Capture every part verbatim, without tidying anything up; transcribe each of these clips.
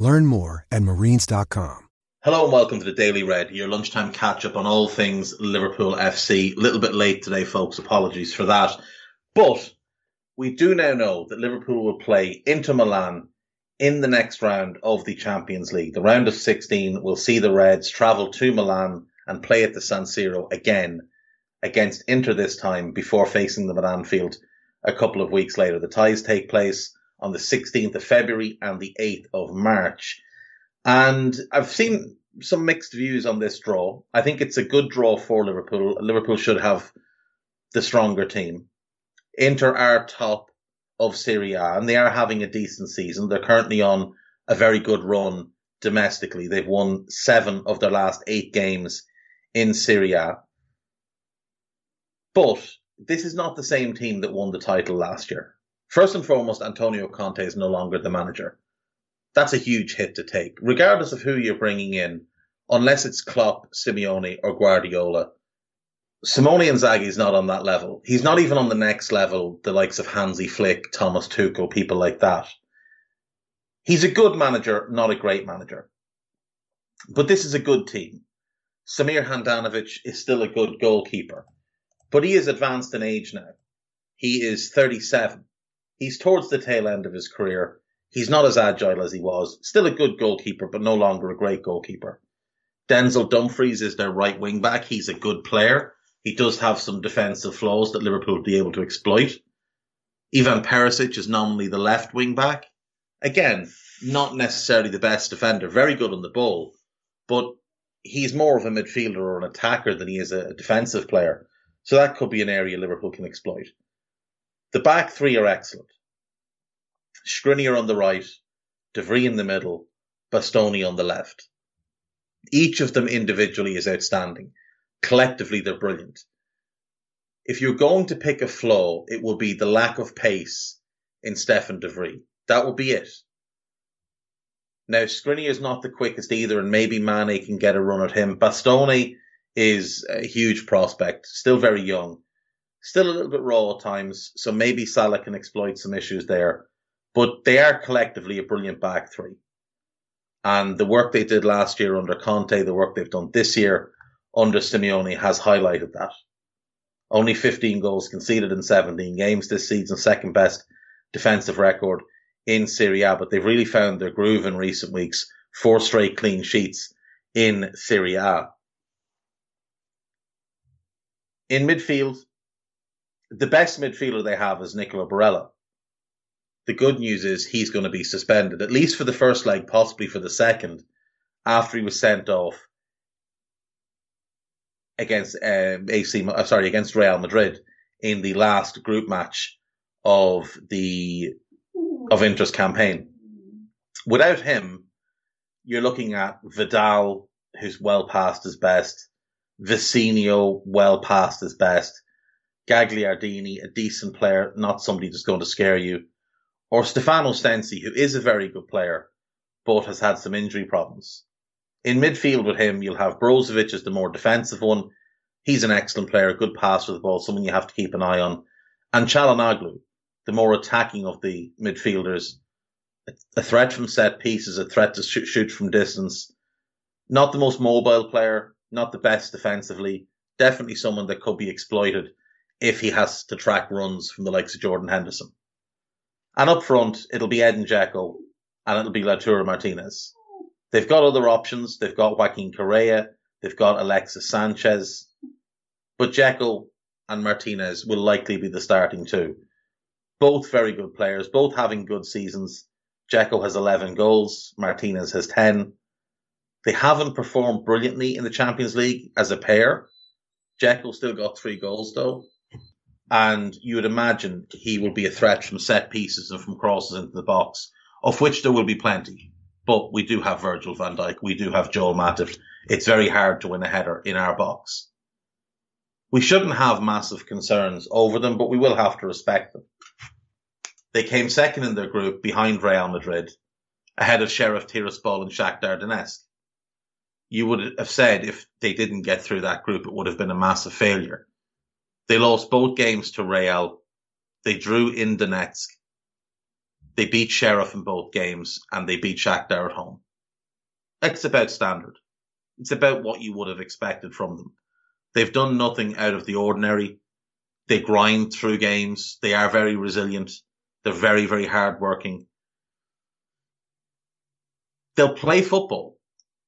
Learn more at marines dot com. Hello and welcome to the Daily Red, your lunchtime catch-up on all things Liverpool F C. A little bit late today, folks. Apologies for that. But we do now know that Liverpool will play Inter Milan in the next round of the Champions League. The round of sixteen will see the Reds travel to Milan and play at the San Siro again against Inter this time before facing them at Anfield a couple of weeks later. The ties take place on the sixteenth of February and the eighth of March. And I've seen some mixed views on this draw. I think it's a good draw for Liverpool. Liverpool should have the stronger team. Inter are top of Serie A, and they are having a decent season. They're currently on a very good run domestically. They've won seven of their last eight games in Serie A. But this is not the same team that won the title last year. First and foremost, Antonio Conte is no longer the manager. That's a huge hit to take. Regardless of who you're bringing in, unless it's Klopp, Simeone or Guardiola, Simone Inzaghi is not on that level. He's not even on the next level, the likes of Hansi Flick, Thomas Tuchel, people like that. He's a good manager, not a great manager. But this is a good team. Samir Handanovic is still a good goalkeeper. But he is advanced in age now. He is thirty-seven. He's towards the tail end of his career. He's not as agile as he was. Still a good goalkeeper, but no longer a great goalkeeper. Denzel Dumfries is their right wing back. He's a good player. He does have some defensive flaws that Liverpool will be able to exploit. Ivan Perisic is nominally the left wing back. Again, not necessarily the best defender. Very good on the ball, but he's more of a midfielder or an attacker than he is a defensive player. So that could be an area Liverpool can exploit. The back three are excellent. Škriniar on the right, De Vries in the middle, Bastoni on the left. Each of them individually is outstanding. Collectively, they're brilliant. If you're going to pick a flaw, it will be the lack of pace in Stefan De Vries. That will be it. Now, Škriniar is not the quickest either, and maybe Mane can get a run at him. Bastoni is a huge prospect, still very young. Still a little bit raw at times, so maybe Salah can exploit some issues there. But they are collectively a brilliant back three. And the work they did last year under Conte, the work they've done this year under Simeone has highlighted that. Only fifteen goals conceded in seventeen games this season, second best defensive record in Serie A. But they've really found their groove in recent weeks. Four straight clean sheets in Serie A. In midfield, the best midfielder they have is Nicola Barella. The good news is he's going to be suspended, at least for the first leg, possibly for the second, after he was sent off against uh, AC, uh, sorry, against Real Madrid in the last group match of the of Inter's campaign. Without him, you're looking at Vidal, who's well past his best, Vicinho, well past his best. Gagliardini, a decent player, not somebody that's going to scare you. Or Stefano Sensi, who is a very good player, but has had some injury problems. In midfield with him, you'll have Brozovic as the more defensive one. He's an excellent player, a good passer of the ball, someone you have to keep an eye on. And Çalhanoğlu, the more attacking of the midfielders. A threat from set pieces, a threat to shoot from distance. Not the most mobile player, not the best defensively. Definitely someone that could be exploited if he has to track runs from the likes of Jordan Henderson. And up front, it'll be Edin Dzeko and it'll be Lautaro Martinez. They've got other options. They've got Joaquin Correa. They've got Alexis Sanchez, but Dzeko and Martinez will likely be the starting two. Both very good players, both having good seasons. Dzeko has eleven goals, Martinez has ten. They haven't performed brilliantly in the Champions League as a pair. Dzeko still got three goals, though. And you would imagine he will be a threat from set pieces and from crosses into the box, of which there will be plenty. But we do have Virgil van Dijk. We do have Joel Matip. It's very hard to win a header in our box. We shouldn't have massive concerns over them, but we will have to respect them. They came second in their group behind Real Madrid, ahead of Sheriff Tiraspol and Shakhtar Donetsk. You would have said if they didn't get through that group, it would have been a massive failure. They lost both games to Real. They drew in Donetsk. They beat Sheriff in both games, and they beat Shakhtar at home. It's about standard. It's about what you would have expected from them. They've done nothing out of the ordinary. They grind through games. They are very resilient. They're very, very hardworking. They'll play football,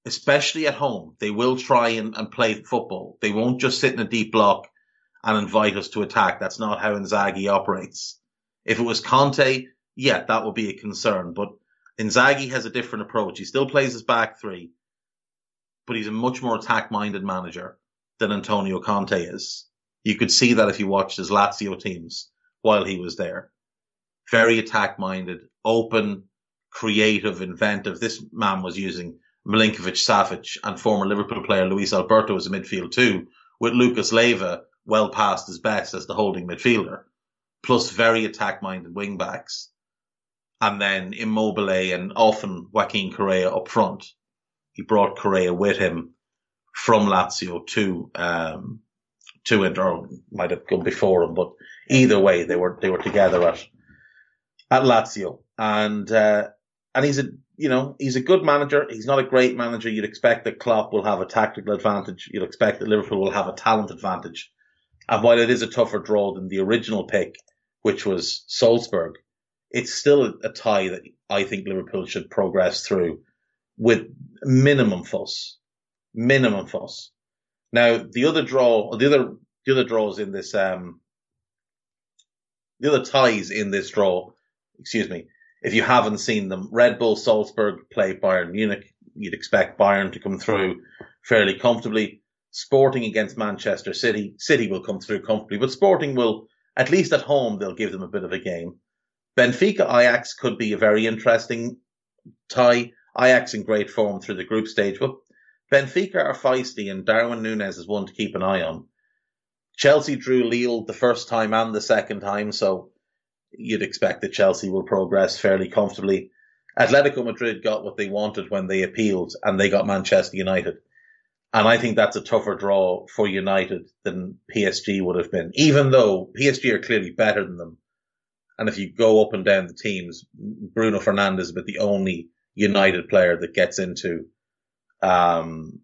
especially at home. They will try and, and play football. They won't just sit in a deep block and invite us to attack. That's not how Inzaghi operates. If it was Conte, yeah, that would be a concern. But Inzaghi has a different approach. He still plays his back three, but he's a much more attack-minded manager than Antonio Conte is. You could see that if you watched his Lazio teams while he was there. Very attack-minded, open, creative, inventive. This man was using Milinkovic-Savic and former Liverpool player Luis Alberto as a midfield too, with Lucas Leiva well past his best as the holding midfielder, plus very attack-minded wing-backs, and then Immobile and often Joaquin Correa up front. He brought Correa with him from Lazio to um, to Inter, or might have gone before him, but either way, they were they were together at at Lazio, and uh, and he's a you know he's a good manager. He's not a great manager. You'd expect that Klopp will have a tactical advantage. You'd expect that Liverpool will have a talent advantage. And while it is a tougher draw than the original pick, which was Salzburg, it's still a tie that I think Liverpool should progress through with minimum fuss. Minimum fuss. Now, the other draw, the other, the other draws in this, um, the other ties in this draw, excuse me, if you haven't seen them, Red Bull Salzburg play Bayern Munich. You'd expect Bayern to come through fairly comfortably. Sporting against Manchester City. City will come through comfortably, but Sporting will, at least at home, they'll give them a bit of a game. Benfica Ajax could be a very interesting tie. Ajax in great form through the group stage, but Benfica are feisty and Darwin Núñez is one to keep an eye on. Chelsea drew Lille the first time and the second time, so you'd expect that Chelsea will progress fairly comfortably. Atletico Madrid got what they wanted when they appealed, and they got Manchester United. And I think that's a tougher draw for United than P S G would have been, even though P S G are clearly better than them. And if you go up and down the teams, Bruno Fernandes is about the only United player that gets into um,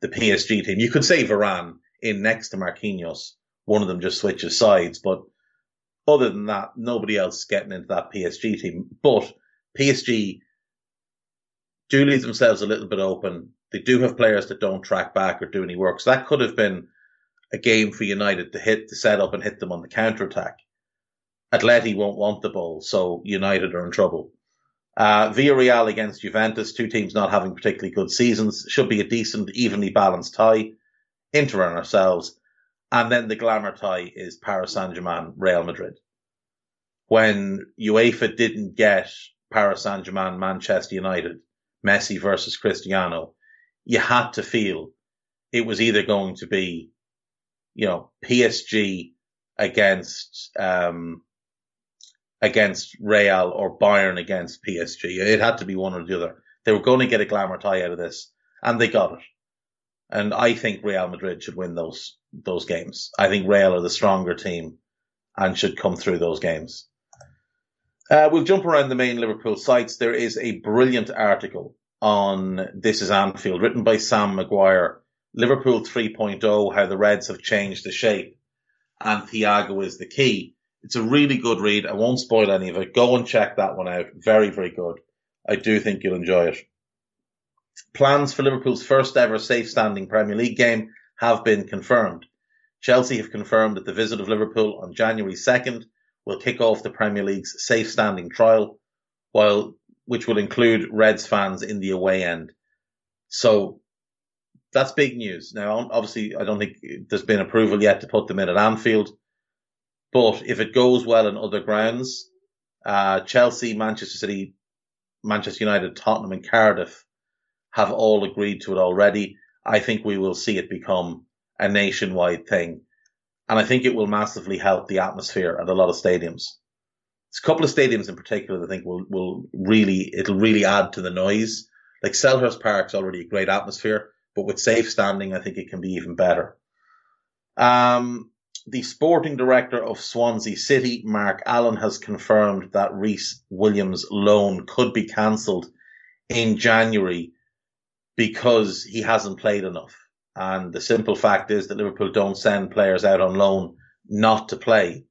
the P S G team. You could say Varane in next to Marquinhos. One of them just switches sides. But other than that, nobody else is getting into that P S G team. But P S G do leave themselves a little bit open. They do have players that don't track back or do any work. So that could have been a game for United to hit, to set up and hit them on the counter-attack. Atleti won't want the ball, so United are in trouble. Uh, Villarreal against Juventus, two teams not having particularly good seasons. Should be a decent, evenly balanced tie. Inter and ourselves. And then the glamour tie is Paris Saint-Germain, Real Madrid. When UEFA didn't get Paris Saint-Germain, Manchester United, Messi versus Cristiano, you had to feel it was either going to be, you know, P S G against um, against Real or Bayern against P S G. It had to be one or the other. They were going to get a glamour tie out of this, and they got it. And I think Real Madrid should win those those games. I think Real are the stronger team and should come through those games. Uh, we'll jump around the main Liverpool sites. There is a brilliant article on This Is Anfield, written by Sam Maguire. Liverpool three point oh, how the Reds have changed the shape, and Thiago is the key. It's a really good read. I won't spoil any of it. Go and check that one out. Very, very good. I do think you'll enjoy it. Plans for Liverpool's first ever safe-standing Premier League game have been confirmed. Chelsea have confirmed that the visit of Liverpool on January second will kick off the Premier League's safe-standing trial, while which will include Reds fans in the away end. So that's big news. Now, obviously, I don't think there's been approval yet to put them in at Anfield, but if it goes well in other grounds, uh, Chelsea, Manchester City, Manchester United, Tottenham and Cardiff have all agreed to it already. I think we will see it become a nationwide thing. And I think it will massively help the atmosphere at a lot of stadiums. There's a couple of stadiums in particular that I think will, will really, it'll really add to the noise. Like Selhurst Park's already a great atmosphere, but with safe standing, I think it can be even better. Um, the sporting director of Swansea City, Mark Allen, has confirmed that Reece Williams' loan could be cancelled in January because he hasn't played enough. And the simple fact is that Liverpool don't send players out on loan not to play.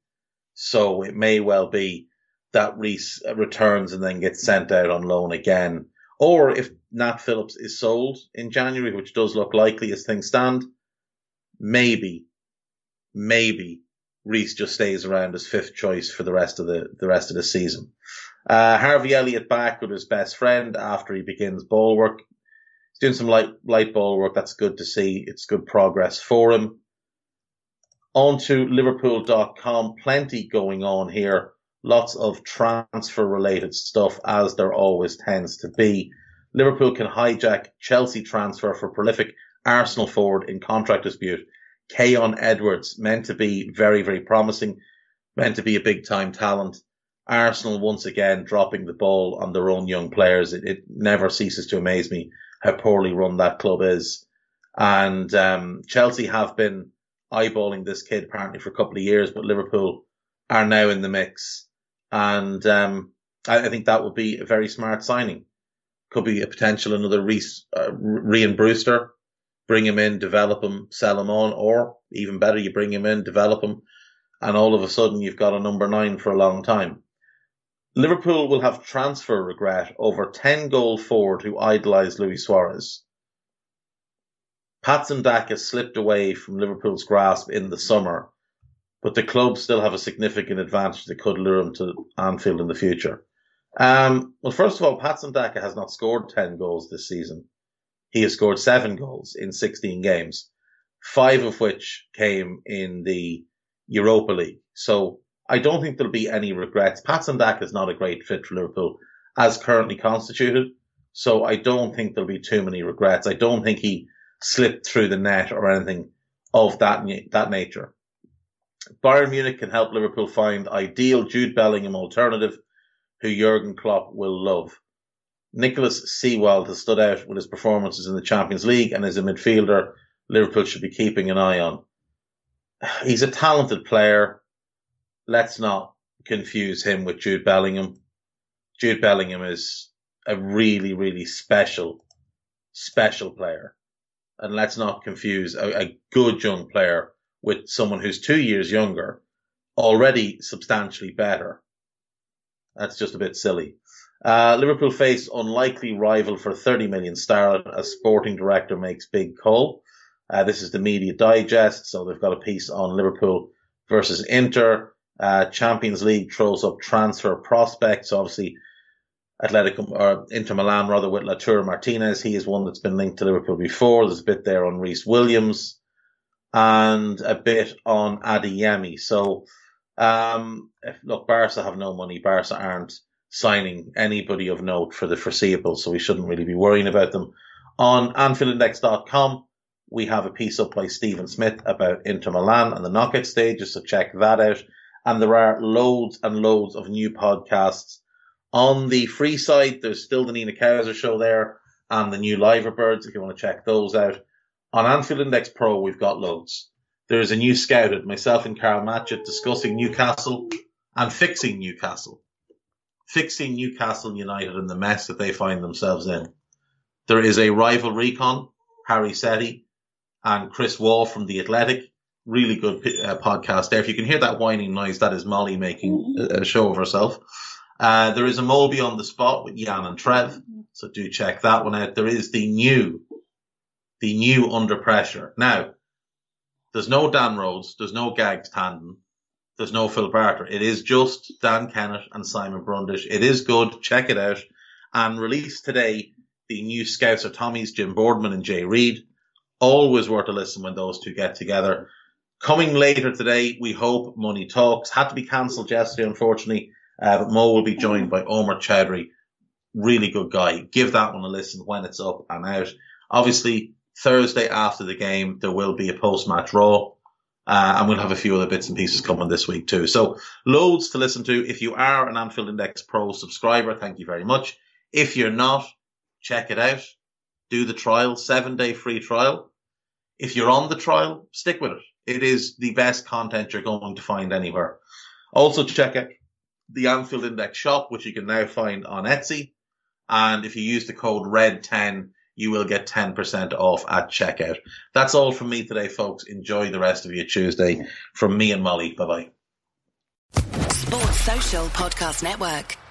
So it may well be that Reece returns and then gets sent out on loan again. Or if Nat Phillips is sold in January, which does look likely as things stand, maybe, maybe Reece just stays around as fifth choice for the rest of the, the rest of the season. Uh, Harvey Elliott back with his best friend after he begins ball work. Doing some light, light ball work. That's good to see. It's good progress for him. On to Liverpool dot com. Plenty going on here. Lots of transfer-related stuff, as there always tends to be. Liverpool can hijack Chelsea transfer for prolific Arsenal forward in contract dispute. Keon Edwards, meant to be very, very promising. Meant to be a big-time talent. Arsenal, once again, dropping the ball on their own young players. It, it never ceases to amaze me how poorly run that club is. And um, Chelsea have been eyeballing this kid apparently for a couple of years, but Liverpool are now in the mix. And um, I, I think that would be a very smart signing. Could be a potential another Reece, uh, Rian Brewster. Bring him in, develop him, sell him on, or even better, you bring him in, develop him, and all of a sudden you've got a number nine for a long time. Liverpool will have transfer regret over ten-goal forward who idolised Luis Suarez. Patson Daka slipped away from Liverpool's grasp in the summer, but the club still have a significant advantage that could lure him to Anfield in the future. Um, well, first of all, Patson Daka has not scored ten goals this season. He has scored seven goals in sixteen games, five of which came in the Europa League. So I don't think there'll be any regrets. Patson Daka is not a great fit for Liverpool as currently constituted, so I don't think there'll be too many regrets. I don't think he slipped through the net or anything of that that nature. Bayern Munich can help Liverpool find ideal Jude Bellingham alternative who Jurgen Klopp will love. Nicholas Sewell has stood out with his performances in the Champions League and is a midfielder Liverpool should be keeping an eye on. He's a talented player. Let's not confuse him with Jude Bellingham. Jude Bellingham is a really, really special, special player. And let's not confuse a, a good young player with someone who's two years younger, already substantially better. That's just a bit silly. Uh, Liverpool face unlikely rival for thirty million star as sporting director makes big call. Uh, this is the Media Digest, so they've got a piece on Liverpool versus Inter. Uh, Champions League throws up transfer prospects. Obviously, Atletico or Inter Milan rather with Lautaro Martinez. He is one that's been linked to Liverpool before. There's a bit there on Reece Williams and a bit on Adeyemi. So, um, if, look, Barca have no money. Barca aren't signing anybody of note for the foreseeable, so we shouldn't really be worrying about them. On Anfield Index dot com, we have a piece up by Stephen Smith about Inter Milan and the knockout stages. So check that out. And there are loads and loads of new podcasts. On the free side, there's still the Nina Kauser show there and the new Liver Birds, if you want to check those out. On Anfield Index Pro, we've got loads. There's a new Scouted, myself and Carl Matchett discussing Newcastle and fixing Newcastle. Fixing Newcastle United and the mess that they find themselves in. There is a rival recon, Harry Sethi and Chris Wall from The Athletic. Really good uh, podcast there. If you can hear that whining noise, that is Molly making a show of herself. Uh, there is a Mole Beyond the Spot with Jan and Trev. So do check that one out. There is the new, the new Under Pressure. Now, there's no Dan Rhodes. There's no Gags Tandon. There's no Phil Barter. It is just Dan Kennett and Simon Brundish. It is good. Check it out. And released today, the new Scouts of Tommy's, Jim Boardman and Jay Reid. Always worth a listen when those two get together. Coming later today, we hope Money Talks. Had to be cancelled yesterday, unfortunately. Uh, but Mo will be joined by Omar Chowdhury. Really good guy. Give that one a listen when it's up and out. Obviously, Thursday after the game, there will be a post-match Raw. Uh, and we'll have a few other bits and pieces coming this week too. So loads to listen to. If you are an Anfield Index Pro subscriber, thank you very much. If you're not, check it out. Do the trial, seven-day free trial. If you're on the trial, stick with it. It is the best content you're going to find anywhere. Also check out the Anfield Index shop, which you can now find on Etsy. And if you use the code red ten, you will get ten percent off at checkout. That's all from me today, folks. Enjoy the rest of your Tuesday. From me and Molly, bye-bye. Sports Social Podcast Network.